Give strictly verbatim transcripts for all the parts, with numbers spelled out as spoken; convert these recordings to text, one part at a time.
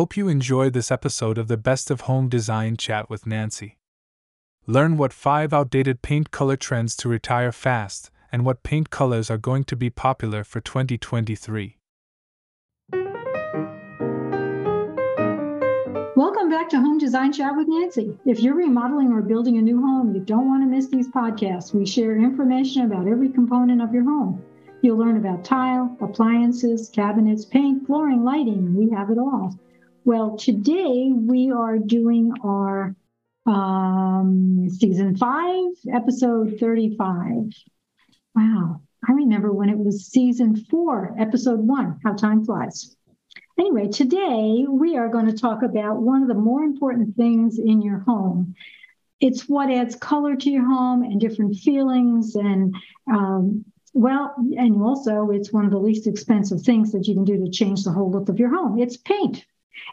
Hope you enjoyed this episode of the Best of Home Design Chat with Nancy. Learn what five outdated paint color trends to retire fast and what paint colors are going to be popular for twenty twenty-three. Welcome back to Home Design Chat with Nancy. If you're remodeling or building a new home, you don't want to miss these podcasts. We share information about every component of your home. You'll learn about tile, appliances, cabinets, paint, flooring, lighting. We have it all. Well, today we are doing our um, season five, episode thirty-five. Wow. I remember when it was season four, episode one, how time flies. Anyway, today we are going to talk about one of the more important things in your home. It's what adds color to your home and different feelings, and um, well, and also it's one of the least expensive things that you can do to change the whole look of your home. It's paint.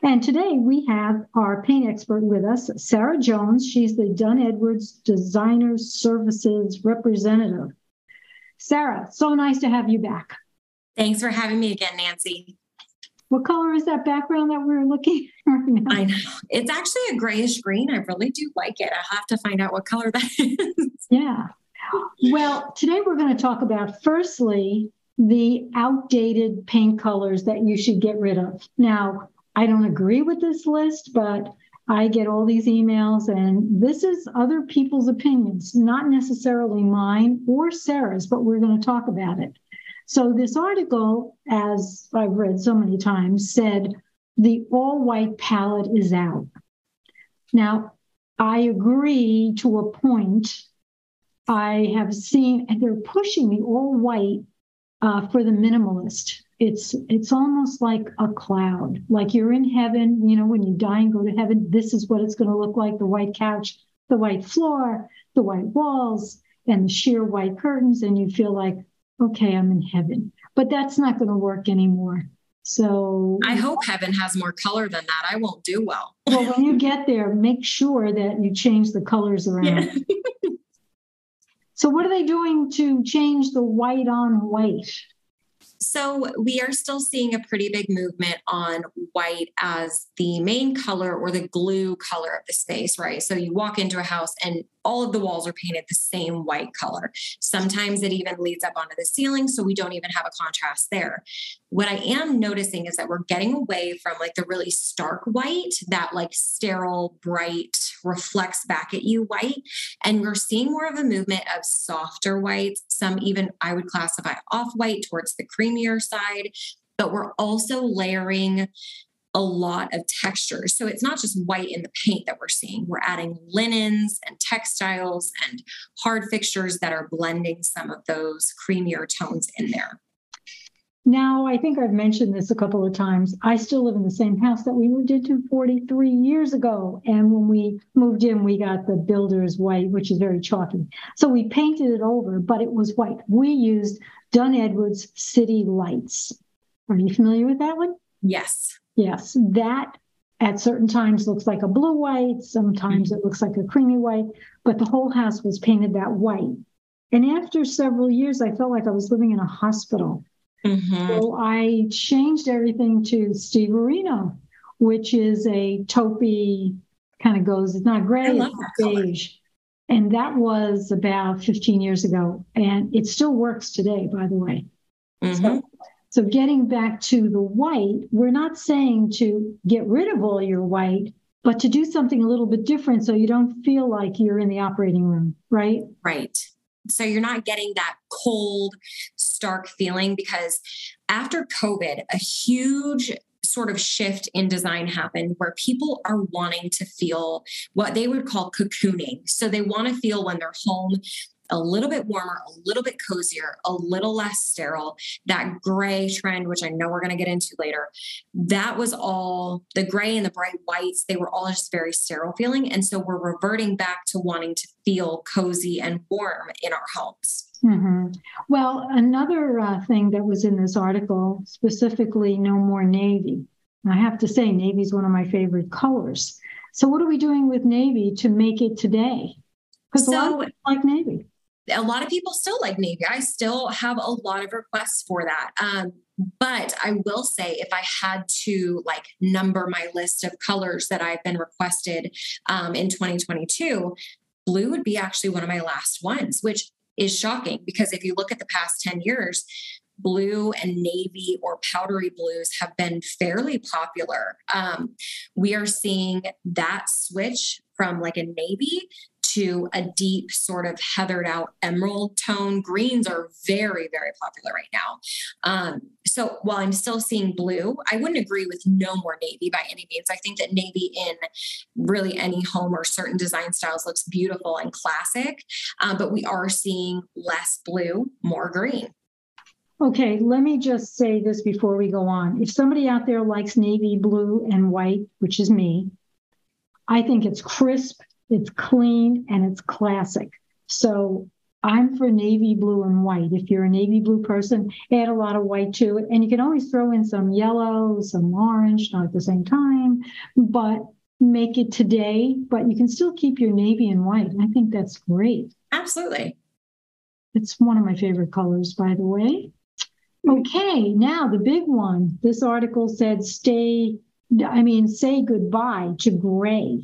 And today we have our paint expert with us, Sarah Jones. She's the Dunn-Edwards Designer Services representative. Sarah, so nice to have you back. Thanks for having me again, Nancy. What color is that background that we're looking at right now? I know. It's actually a grayish green. I really do like it. I'll have to find out what color that is. Yeah. Well, today we're going to talk about, firstly, the outdated paint colors that you should get rid of. Now, I don't agree with this list, but I get all these emails, and this is other people's opinions, not necessarily mine or Sarah's, but we're going to talk about it. So this article, as I've read so many times, said the all-white palette is out. Now, I agree to a point. I have seen, and they're pushing the all-white uh, for the minimalist. It's it's almost like a cloud, like you're in heaven. You know, when you die and go to heaven, this is what it's going to look like: the white couch, the white floor, the white walls, and the sheer white curtains, and you feel like, okay, I'm in heaven. But that's not going to work anymore. So I hope heaven has more color than that. I won't do well. Well, when you get there, make sure that you change the colors around. Yeah. So what are they doing to change the white on white? So we are still seeing a pretty big movement on white as the main color or the glue color of the space, right? So you walk into a house and all of the walls are painted the same white color. Sometimes it even leads up onto the ceiling, so we don't even have a contrast there. What I am noticing is that we're getting away from like the really stark white, that like sterile, bright, reflects back at you white. And we're seeing more of a movement of softer whites. Some even I would classify off white towards the creamier side, but we're also layering a lot of textures. So it's not just white in the paint that we're seeing. We're adding linens and textiles and hard fixtures that are blending some of those creamier tones in there. Now, I think I've mentioned this a couple of times. I still live in the same house that we moved into forty-three years ago. And when we moved in, we got the builder's white, which is very chalky. So we painted it over, but it was white. We used Dunn-Edwards City Lights. Are you familiar with that one? Yes. Yes. That at certain times looks like a blue white. Sometimes mm-hmm. It looks like a creamy white, but the whole house was painted that white. And after several years, I felt like I was living in a hospital. Mm-hmm. So I changed everything to Steve Marino, which is a taupey kind of goes, it's not gray, it's beige. Color. And that was about fifteen years ago. And it still works today, by the way. Mm-hmm. So, so getting back to the white, we're not saying to get rid of all your white, but to do something a little bit different so you don't feel like you're in the operating room, right? Right. So you're not getting that cold, stark feeling, because after COVID, a huge sort of shift in design happened where people are wanting to feel what they would call cocooning. So they want to feel when they're home a little bit warmer, a little bit cozier, a little less sterile. That gray trend, which I know we're going to get into later, that was all the gray and the bright whites. They were all just very sterile feeling. And so we're reverting back to wanting to feel cozy and warm in our homes. Mm-hmm. Well, another uh, thing that was in this article, specifically no more navy. And I have to say, navy is one of my favorite colors. So what are we doing with navy to make it today? Because so, a lot of people like navy. a lot of people still like navy. I still have a lot of requests for that. Um, but I will say, if I had to like number my list of colors that I've been requested um, in twenty twenty-two, blue would be actually one of my last ones, which is shocking because if you look at the past ten years, blue and navy or powdery blues have been fairly popular. Um, we are seeing that switch from like a navy to a deep sort of heathered out emerald tone. Greens are very, very popular right now. Um, so while I'm still seeing blue, I wouldn't agree with no more navy by any means. I think that navy in really any home or certain design styles looks beautiful and classic, um, but we are seeing less blue, more green. Okay, let me just say this before we go on. If somebody out there likes navy blue and white, which is me, I think it's crisp, it's clean, and it's classic. So I'm for navy blue and white. If you're a navy blue person, add a lot of white to it. And you can always throw in some yellow, some orange, not at the same time, but make it today. But you can still keep your navy and white. I think that's great. Absolutely. It's one of my favorite colors, by the way. Okay, now the big one. This article said stay, I mean, say goodbye to gray.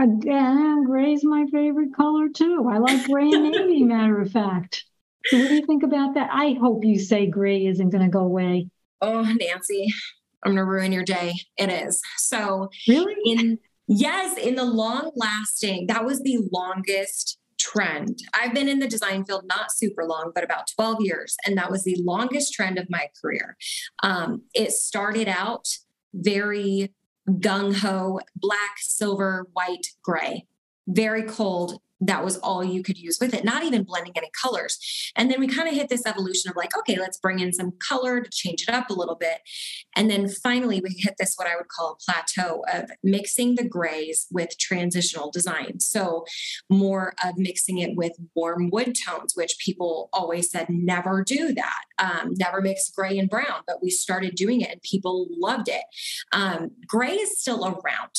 Again, gray's my favorite color too. I like gray and navy, matter of fact. So what do you think about that? I hope you say gray isn't going to go away. Oh, Nancy, I'm going to ruin your day. It is. So really? in yes, in the long lasting, that was the longest trend. I've been in the design field, not super long, but about twelve years. And that was the longest trend of my career. Um, it started out very gung-ho, black, silver, white, gray, very cold. That was all you could use with it, not even blending any colors. And then we kind of hit this evolution of like, okay, let's bring in some color to change it up a little bit. And then finally we hit this, what I would call a plateau of mixing the grays with transitional design. So more of mixing it with warm wood tones, which people always said, never do that. Um, never mix gray and brown, but we started doing it and people loved it. Um, gray is still around.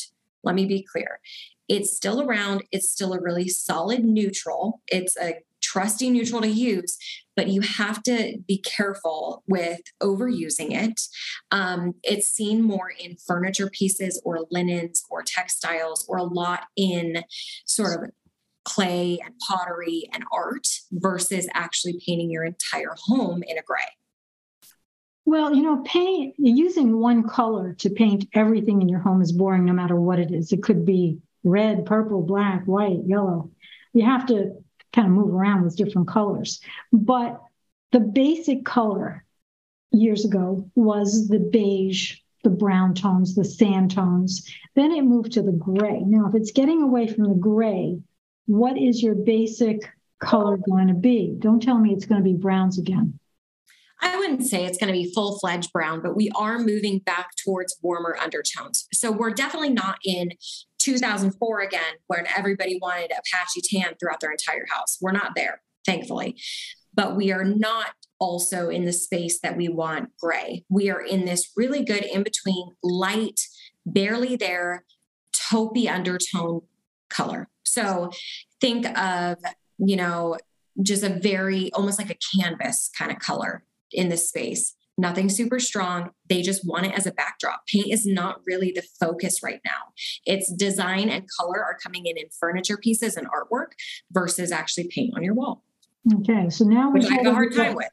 Let me be clear. It's still around. It's still a really solid neutral. It's a trusty neutral to use, but you have to be careful with overusing it. Um, it's seen more in furniture pieces or linens or textiles, or a lot in sort of clay and pottery and art versus actually painting your entire home in a gray. Well, you know, paint, using one color to paint everything in your home is boring, no matter what it is. It could be red, purple, black, white, yellow. You have to kind of move around with different colors. But the basic color years ago was the beige, the brown tones, the sand tones. Then it moved to the gray. Now, if it's getting away from the gray, what is your basic color going to be? Don't tell me it's going to be browns again. I wouldn't say it's going to be full-fledged brown, but we are moving back towards warmer undertones. So we're definitely not in two thousand four again, when everybody wanted a patchy tan throughout their entire house. We're not there, thankfully, but we are not also in the space that we want gray. We are in this really good in-between light, barely there, taupey undertone color. So think of, you know, just a very, almost like a canvas kind of color in this space. Nothing super strong. They just want it as a backdrop. Paint is not really the focus right now. It's design and color are coming in in furniture pieces and artwork versus actually paint on your wall. Okay. So now we have a hard time with.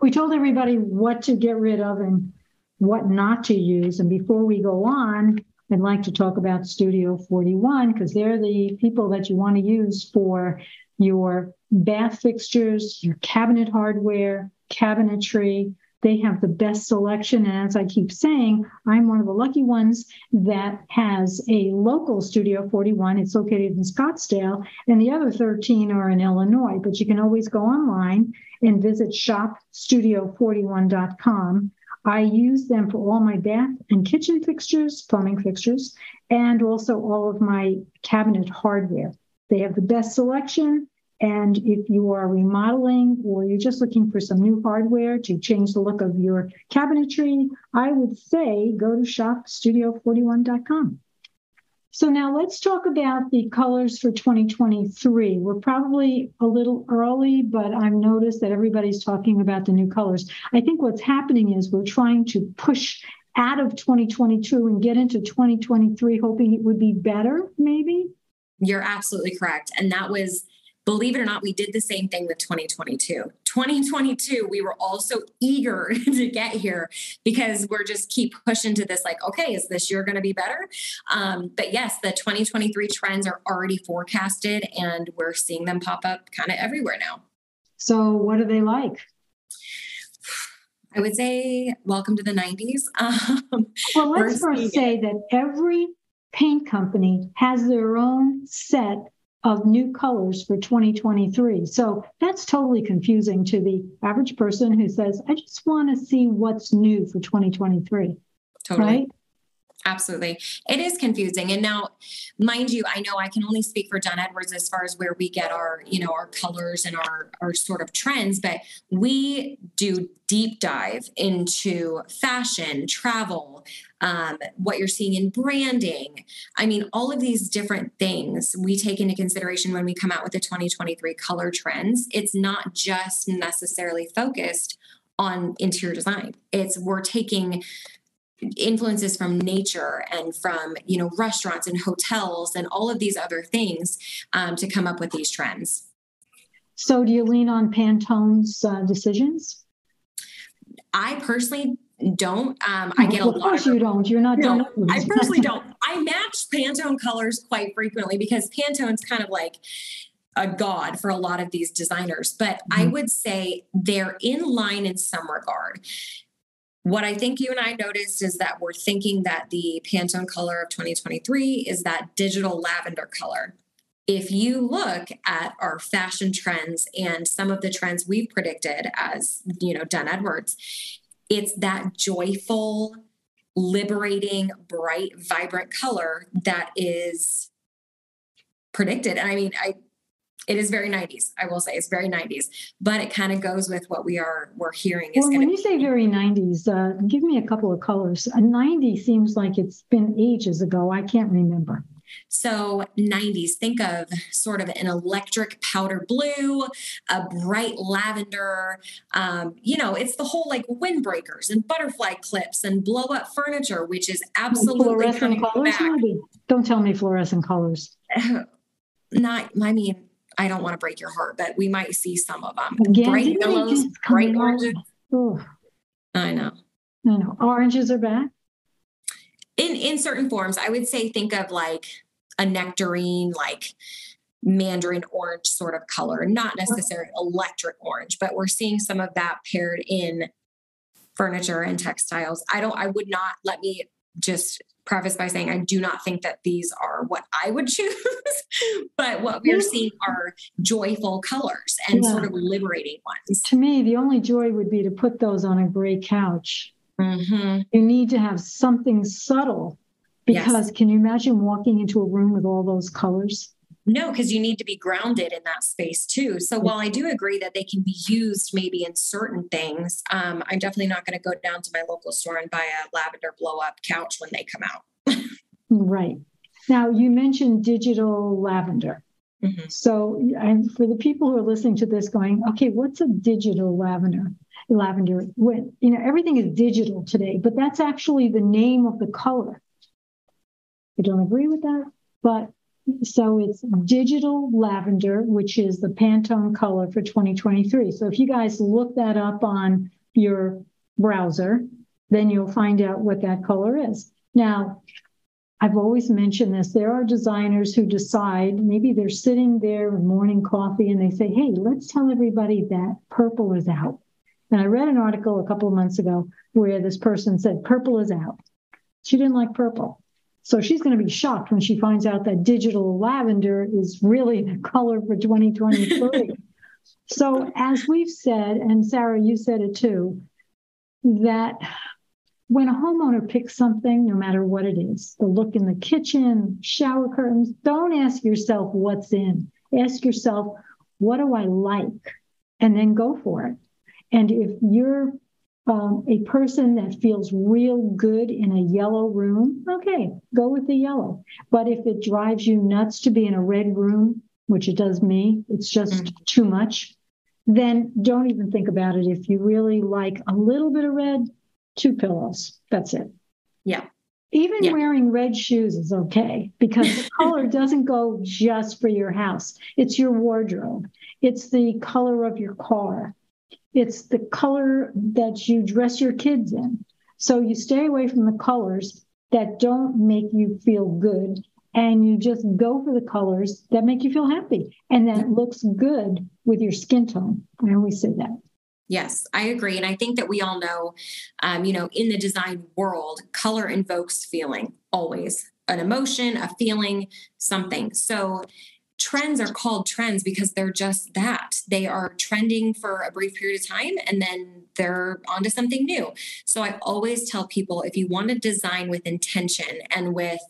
We told everybody what to get rid of and what not to use. And before we go on, I'd like to talk about Studio forty-one, because they're the people that you want to use for your bath fixtures, your cabinet hardware, cabinetry. They have the best selection. And as I keep saying, I'm one of the lucky ones that has a local Studio forty-one. It's located in Scottsdale, and the other thirteen are in Illinois. But you can always go online and visit shop studio forty-one dot com. I use them for all my bath and kitchen fixtures, plumbing fixtures, and also all of my cabinet hardware. They have the best selection. And if you are remodeling or you're just looking for some new hardware to change the look of your cabinetry, I would say go to shop studio forty-one dot com. So now let's talk about the colors for twenty twenty-three. We're probably a little early, but I've noticed that everybody's talking about the new colors. I think what's happening is we're trying to push out of twenty twenty-two and get into twenty twenty-three, hoping it would be better, maybe? You're absolutely correct. And that was, believe it or not, we did the same thing with twenty twenty-two. twenty twenty-two, we were all so eager to get here because we're just keep pushing to this, like, okay, is this year going to be better? Um, but yes, the twenty twenty-three trends are already forecasted and we're seeing them pop up kind of everywhere now. So what are they like? I would say welcome to the nineties. Um, well, let's first say that every paint company has their own set of new colors for twenty twenty-three. So that's totally confusing to the average person who says, I just want to see what's new for twenty twenty-three. Totally. Right? Absolutely. It is confusing. And now, mind you, I know I can only speak for Dunn-Edwards as far as where we get our, you know, our colors and our, our sort of trends, but we do deep dive into fashion, travel, um, what you're seeing in branding. I mean, all of these different things we take into consideration when we come out with the twenty twenty-three color trends. It's not just necessarily focused on interior design. It's we're taking influences from nature and from, you know, restaurants and hotels and all of these other things um, to come up with these trends. So do you lean on Pantone's uh, decisions? I personally don't. Um, I get a lot. Of course you don't. You're not. No, I personally don't. I match Pantone colors quite frequently because Pantone's kind of like a god for a lot of these designers, but mm-hmm. I would say they're in line in some regard. What I think you and I noticed is that we're thinking that the Pantone color of twenty twenty-three is that digital lavender color. If you look at our fashion trends and some of the trends we've predicted as, you know, Dunn-Edwards, it's that joyful, liberating, bright, vibrant color that is predicted. And I mean, I, It is very nineties. I will say it's very nineties, but it kind of goes with what we are we're hearing. Is well, when you be- say very nineties, uh, give me a couple of colors. A ninety seems like it's been ages ago. I can't remember. So nineties, think of sort of an electric powder blue, a bright lavender, um, you know, it's the whole like windbreakers and butterfly clips and blow up furniture, which is absolutely coming colors, back. Maybe. Don't tell me fluorescent colors. Not, I mean, I don't want to break your heart, but we might see some of them. Again, bright yellows, bright oranges. Ooh. I know. I know. Oranges are back. In in certain forms, I would say think of like a nectarine, like mandarin orange sort of color, not necessarily electric orange, but we're seeing some of that paired in furniture and textiles. I don't, I would not, let me just preface by saying I do not think that these are what I would choose, but what we're seeing are joyful colors and yeah. sort of liberating ones. To me, the only joy would be to put those on a gray couch. Mm-hmm. You need to have something subtle because yes. Can you imagine walking into a room with all those colors? No, because you need to be grounded in that space too. So while I do agree that they can be used maybe in certain things, um, I'm definitely not going to go down to my local store and buy a lavender blow-up couch when they come out. Right. Now, you mentioned digital lavender. Mm-hmm. So and for the people who are listening to this going, okay, what's a digital lavender? Lavender, when, you know, everything is digital today, but that's actually the name of the color. I don't agree with that, but... So it's digital lavender, which is the Pantone color for twenty twenty-three. So if you guys look that up on your browser, then you'll find out what that color is. Now, I've always mentioned this. There are designers who decide, maybe they're sitting there with morning coffee and they say, hey, let's tell everybody that purple is out. And I read an article a couple of months ago where this person said, purple is out. She didn't like purple. So she's going to be shocked when she finds out that digital lavender is really the color for twenty twenty-three. So as we've said, and Sarah, you said it too, that when a homeowner picks something, no matter what it is, the look in the kitchen, shower curtains, don't ask yourself what's in. Ask yourself, what do I like? And then go for it. And if you're um, a person that feels real good in a yellow room, okay, go with the yellow. But if it drives you nuts to be in a red room, which it does me, it's just mm. too much, then don't even think about it. If you really like a little bit of red, two pillows, that's it. Yeah. Even yeah. wearing red shoes is okay, because the color doesn't go just for your house. It's your wardrobe. It's the color of your car. It's the color that you dress your kids in. So you stay away from the colors that don't make you feel good, and you just go for the colors that make you feel happy and that looks good with your skin tone. I always say that. Yes, I agree. And I think that we all know, um, you know, in the design world, color invokes feeling, always an emotion, a feeling, something. So trends are called trends because they're just that. They are trending for a brief period of time and then they're onto something new. So I always tell people, if you want to design with intention and with,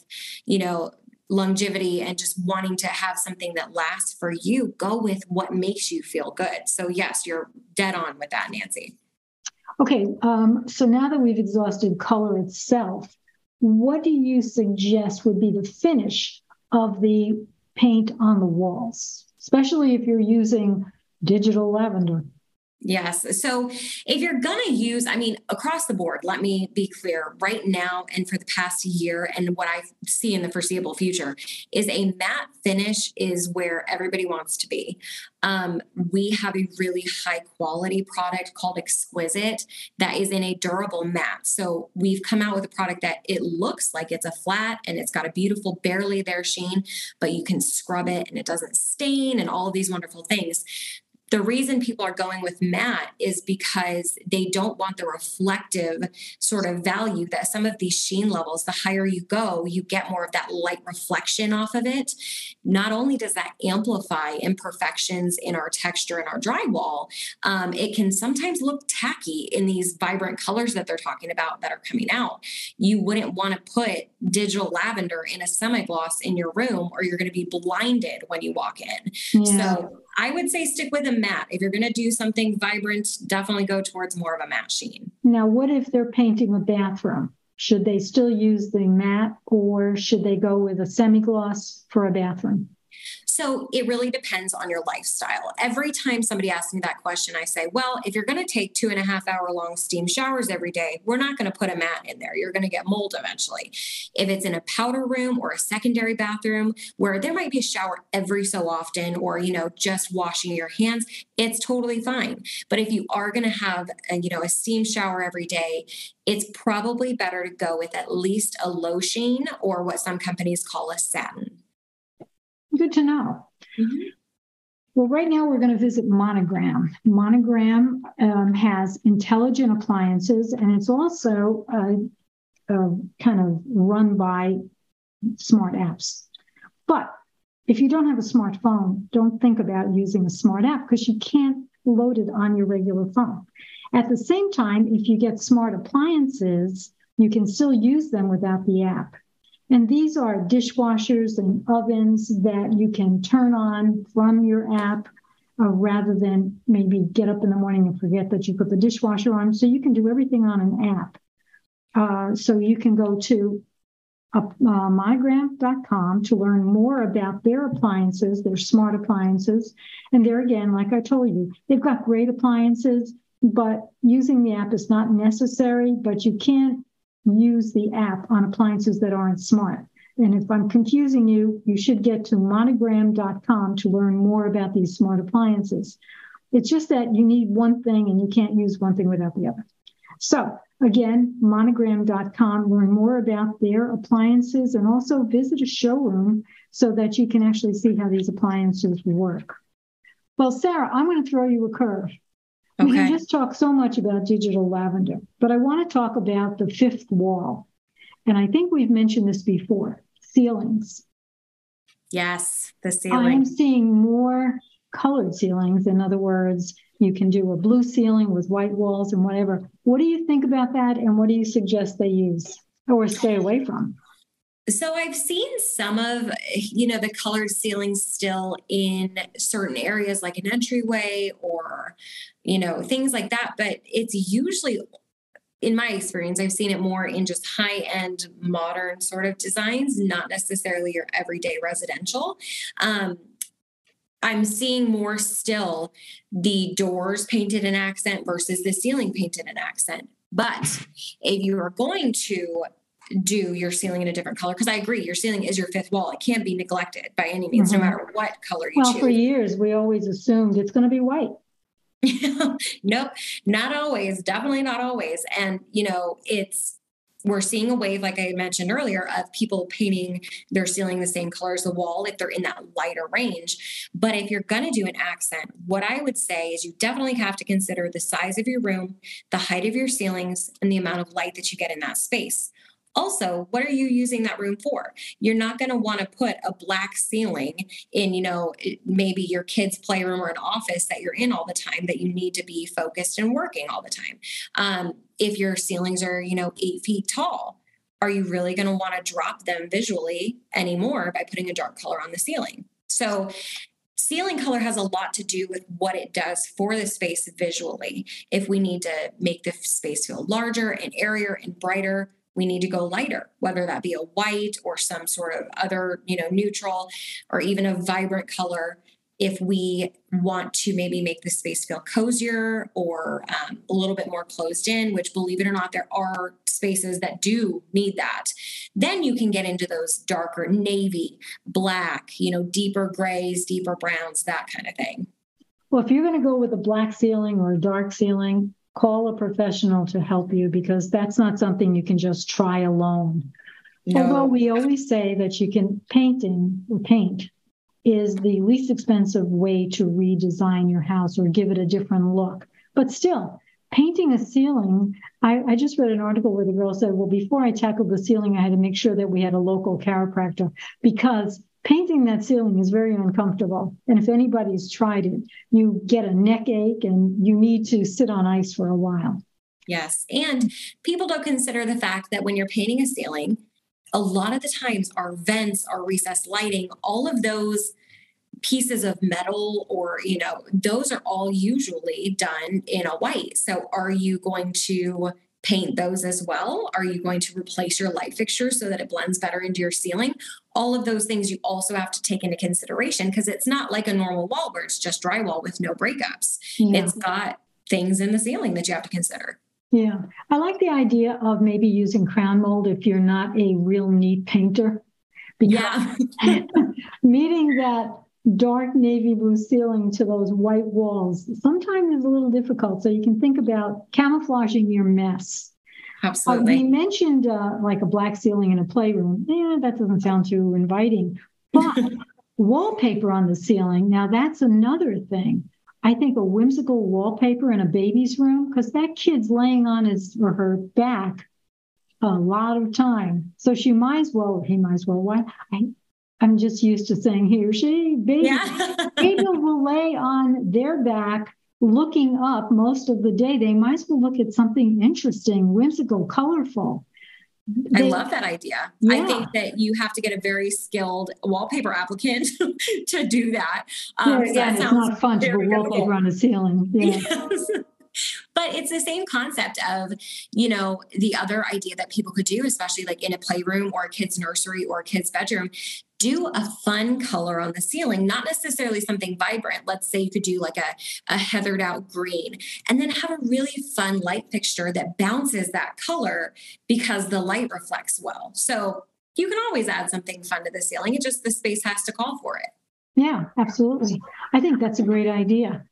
you know, longevity and just wanting to have something that lasts for you, go with what makes you feel good. So yes, you're dead on with that, Nancy. Okay. Um, so now that we've exhausted color itself, what do you suggest would be the finish of the paint on the walls, especially if you're using digital lavender? Yes. So if you're going to use, I mean, across the board, let me be clear right now and for the past year and what I see in the foreseeable future is a matte finish is where everybody wants to be. Um, we have a really high quality product called Exquisite that is in a durable matte. So we've come out with a product that it looks like it's a flat and it's got a beautiful, barely there sheen, but you can scrub it and it doesn't stain and all of these wonderful things. The reason people are going with matte is because they don't want the reflective sort of value that some of these sheen levels, the higher you go, you get more of that light reflection off of it. Not only does that amplify imperfections in our texture and our drywall, um, it can sometimes look tacky in these vibrant colors that they're talking about that are coming out. You wouldn't want to put digital lavender in a semi-gloss in your room, or you're going to be blinded when you walk in. Yeah. So I would say stick with a matte. If you're going to do something vibrant, definitely go towards more of a matte sheen. Now, what if they're painting a bathroom? Should they still use the matte, or should they go with a semi-gloss for a bathroom? So it really depends on your lifestyle. Every time somebody asks me that question, I say, well, if you're going to take two and a half hour long steam showers every day, we're not going to put a mat in there. You're going to get mold eventually. If it's in a powder room or a secondary bathroom where there might be a shower every so often, or, you know, just washing your hands, it's totally fine. But if you are going to have a, you know, a steam shower every day, it's probably better to go with at least a low sheen, or what some companies call a satin. Good to know. Mm-hmm. Well, right now we're going to visit Monogram. Monogram um, has intelligent appliances, and it's also uh, uh, kind of run by smart apps. But if you don't have a smartphone, don't think about using a smart app, because you can't load it on your regular phone. At the same time, if you get smart appliances, you can still use them without the app. And these are dishwashers and ovens that you can turn on from your app, uh, rather than maybe get up in the morning and forget that you put the dishwasher on. So you can do everything on an app. Uh, so you can go to uh, uh, monogram dot com to learn more about their appliances, their smart appliances. And there again, like I told you, they've got great appliances, but using the app is not necessary, but you can't use the app on appliances that aren't smart. And if I'm confusing you, you should get to monogram dot com to learn more about these smart appliances. It's just that you need one thing and you can't use one thing without the other. So again, monogram dot com, learn more about their appliances, and also visit a showroom so that you can actually see how these appliances work. Well, Sarah, I'm going to throw you a curve. Okay. We can just talk so much about digital lavender, but I want to talk about the fifth wall. And I think we've mentioned this before, ceilings. Yes, the ceiling. I'm seeing more colored ceilings. In other words, you can do a blue ceiling with white walls and whatever. What do you think about that? And what do you suggest they use or stay away from? So I've seen some of, you know, the colored ceilings still in certain areas like an entryway or, you know, things like that, but it's usually in my experience, I've seen it more in just high-end, modern sort of designs, not necessarily your everyday residential. Um, I'm seeing more still the doors painted in accent versus the ceiling painted in accent. But if you are going to do your ceiling in a different color, because I agree, your ceiling is your fifth wall. It can't be neglected by any means, mm-hmm. no matter what color you well, choose. Well, for years, we always assumed it's going to be white. Nope, not always. Definitely not always. And, you know, it's, we're seeing a wave, like I mentioned earlier, of people painting their ceiling the same color as the wall if they're in that lighter range. But if you're going to do an accent, what I would say is you definitely have to consider the size of your room, the height of your ceilings, and the amount of light that you get in that space. Also, what are you using that room for? You're not going to want to put a black ceiling in, you know, maybe your kid's playroom or an office that you're in all the time, that you need to be focused and working all the time. Um, if your ceilings are, you know, eight feet tall, are you really going to want to drop them visually anymore by putting a dark color on the ceiling? So ceiling color has a lot to do with what it does for the space visually. If we need to make the space feel larger and airier and brighter, we need to go lighter, whether that be a white or some sort of other, you know, neutral or even a vibrant color. If we want to maybe make the space feel cozier or um, a little bit more closed in, which, believe it or not, there are spaces that do need that, then you can get into those darker navy, black, you know, deeper grays, deeper browns, that kind of thing. Well, if you're going to go with a black ceiling or a dark ceiling, call a professional to help you, because that's not something you can just try alone. No. Although we always say that you can, painting or paint is the least expensive way to redesign your house or give it a different look. But still, painting a ceiling, I, I just read an article where the girl said, well, before I tackled the ceiling, I had to make sure that we had a local chiropractor, because painting that ceiling is very uncomfortable. And if anybody's tried it, you get a neck ache and you need to sit on ice for a while. Yes. And people don't consider the fact that when you're painting a ceiling, a lot of the times our vents, our recessed lighting, all of those pieces of metal or, you know, those are all usually done in a white. So are you going to paint those as well? Are you going to replace your light fixture so that it blends better into your ceiling? All of those things you also have to take into consideration, because it's not like a normal wall where it's just drywall with no breakups. Yeah. It's got things in the ceiling that you have to consider. Yeah. I like the idea of maybe using crown mold if you're not a real neat painter. Yeah. Meeting that dark navy blue ceiling to those white walls sometimes is a little difficult. So you can think about camouflaging your mess. Absolutely. Uh, we mentioned uh, like a black ceiling in a playroom. Yeah, that doesn't sound too inviting. But wallpaper on the ceiling, now that's another thing. I think a whimsical wallpaper in a baby's room, because that kid's laying on his or her back a lot of time. So she might as well, he might as well, why? I, I'm just used to saying he or she, baby, yeah. Baby will lay on their back looking up most of the day. They might as well look at something interesting, whimsical, colorful. They, I love that idea. Yeah. I think that you have to get a very skilled wallpaper applicant to do that. Um, yeah, again, so that it's not fun to put wallpaper on a ceiling. Yeah. Yes. But it's the same concept of, you know, the other idea that people could do, especially like in a playroom or a kid's nursery or a kid's bedroom, do a fun color on the ceiling, not necessarily something vibrant. Let's say you could do like a, a heathered out green, and then have a really fun light fixture that bounces that color because the light reflects well. So you can always add something fun to the ceiling. It just, the space has to call for it. Yeah, absolutely. I think that's a great idea.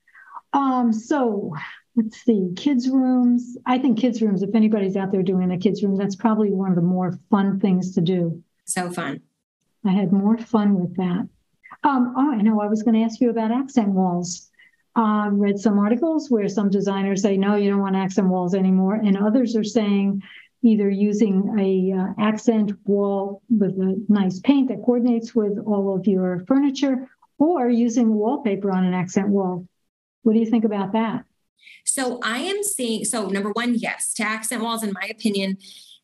Um, so let's see, kids' rooms. I think kids' rooms, if anybody's out there doing a kids' room, that's probably one of the more fun things to do. So fun. I had more fun with that. Um, oh, I know I was going to ask you about accent walls. I uh, read some articles where some designers say, no, you don't want accent walls anymore. And others are saying either using a uh, accent wall with a nice paint that coordinates with all of your furniture, or using wallpaper on an accent wall. What do you think about that? So I am seeing, so number one, yes, to accent walls, in my opinion,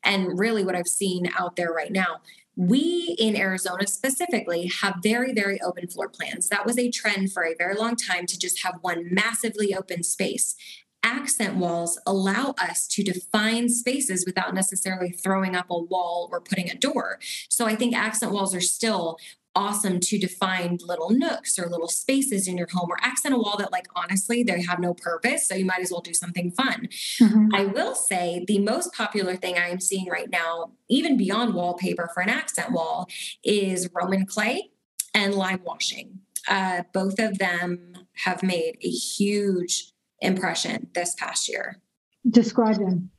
and really what I've seen out there right now. We in Arizona specifically have very, very open floor plans. That was a trend for a very long time, to just have one massively open space. accent walls allow us to define spaces without necessarily throwing up a wall or putting a door. So I think accent walls are still awesome to define little nooks or little spaces in your home, or accent a wall that, like, honestly, they have no purpose. So you might as well do something fun. Mm-hmm. I will say the most popular thing I'm seeing right now, even beyond wallpaper for an accent wall, is Roman clay and lime washing. Uh, both of them have made a huge impression this past year. Describe them.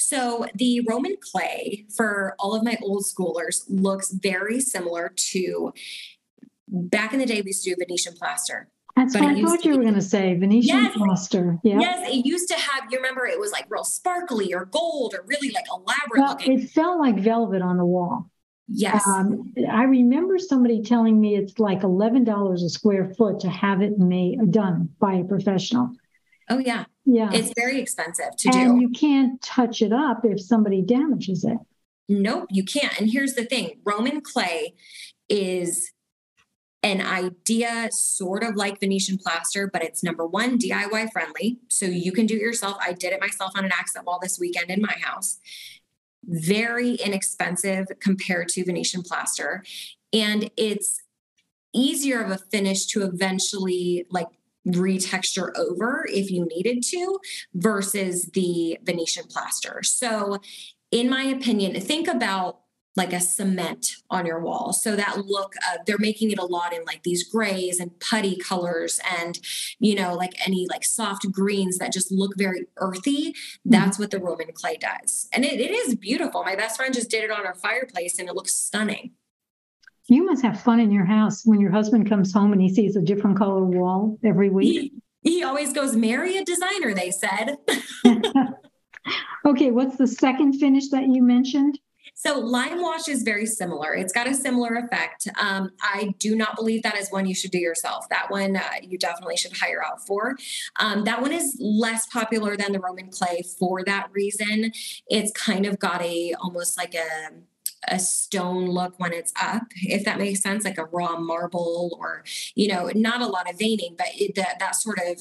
So the Roman clay, for all of my old schoolers, looks very similar to, back in the day, we used to do Venetian plaster. That's but what I thought you were going to say, Venetian yes, plaster. Yep. Yes, it used to have, you remember, it was like real sparkly or gold or really like elaborate well, looking. It felt like velvet on the wall. Yes. Um, I remember somebody telling me it's like eleven dollars a square foot to have it made done by a professional. Oh, yeah. Yeah. It's very expensive to do. And you can't touch it up if somebody damages it. Nope, you can't. And here's the thing. Roman clay is an idea sort of like Venetian plaster, but it's number one, D I Y friendly. So you can do it yourself. I did it myself on an accent wall this weekend in my house. Very inexpensive compared to Venetian plaster. And it's easier of a finish to eventually, like, retexture over if you needed to versus the Venetian plaster. So in my opinion, think about like a cement on your wall. So that look of, they're making it a lot in like these grays and putty colors and, you know, like any like soft greens that just look very earthy. That's mm-hmm. what the Roman clay does. And it, it is beautiful. My best friend just did it on our fireplace and it looks stunning. You must have fun in your house when your husband comes home and he sees a different color wall every week. He, he always goes, marry a designer, they said. Okay, what's the second finish that you mentioned? So lime wash is very similar. It's got a similar effect. Um, I do not believe that is one you should do yourself. That one uh, you definitely should hire out for. Um, that one is less popular than the Roman clay for that reason. It's kind of got a, almost like a, a stone look when it's up, if that makes sense, like a raw marble or, you know, not a lot of veining, but it, that, that sort of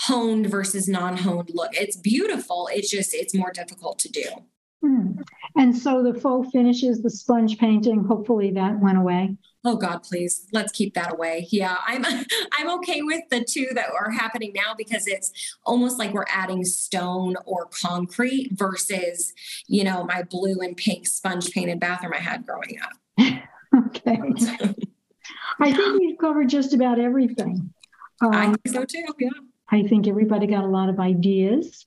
honed versus non-honed look. It's beautiful. It's just, it's more difficult to do. Mm. And so the faux finishes, the sponge painting, hopefully that went away. Oh God, please. Let's keep that away. Yeah. I'm, I'm okay with the two that are happening now because it's almost like we're adding stone or concrete versus, you know, my blue and pink sponge painted bathroom I had growing up. Okay. I think we've covered just about everything. Um, I think so too. Yeah. I think everybody got a lot of ideas.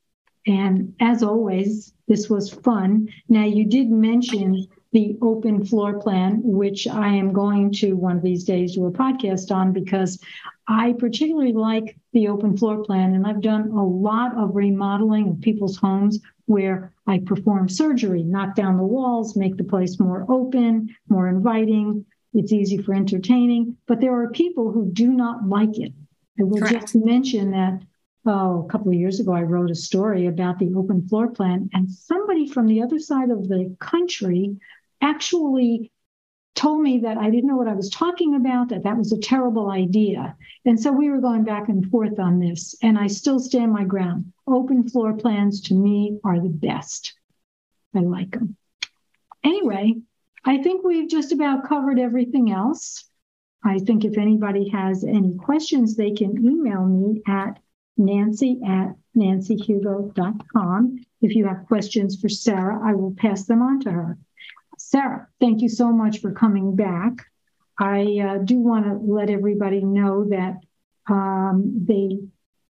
And as always, this was fun. Now, you did mention the open floor plan, which I am going to one of these days do a podcast on because I particularly like the open floor plan. And I've done a lot of remodeling of people's homes where I perform surgery, knock down the walls, make the place more open, more inviting. It's easy for entertaining. But there are people who do not like it. I will Correct. just mention that. Oh, a couple of years ago, I wrote a story about the open floor plan, and somebody from the other side of the country actually told me that I didn't know what I was talking about, that that was a terrible idea. And so we were going back and forth on this, and I still stand my ground. Open floor plans, to me, are the best. I like them. Anyway, I think we've just about covered everything else. I think if anybody has any questions, they can email me at Nancy at nancy hugo dot com. If you have questions for Sarah, I will pass them on to her. Sarah, thank you so much for coming back. I uh, do want to let everybody know that um, they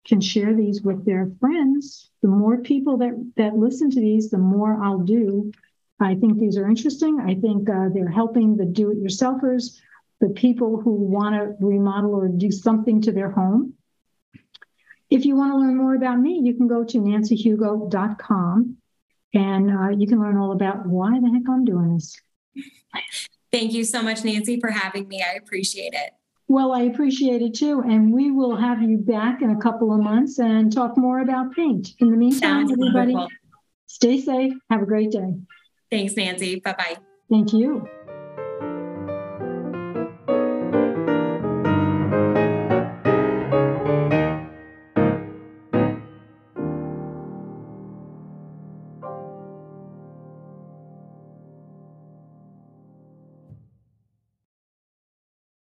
can share these with their friends. The more people that, that listen to these, the more I'll do. I think these are interesting. I think uh, they're helping the do-it-yourselfers, the people who want to remodel or do something to their home. If you want to learn more about me, you can go to nancy hugo dot com, and uh, you can learn all about why the heck I'm doing this. Thank you so much, Nancy, for having me. I appreciate it. Well, I appreciate it, too, and we will have you back in a couple of months and talk more about paint. In the meantime, Sounds everybody, wonderful. Stay safe. Have a great day. Thanks, Nancy. Bye-bye. Thank you.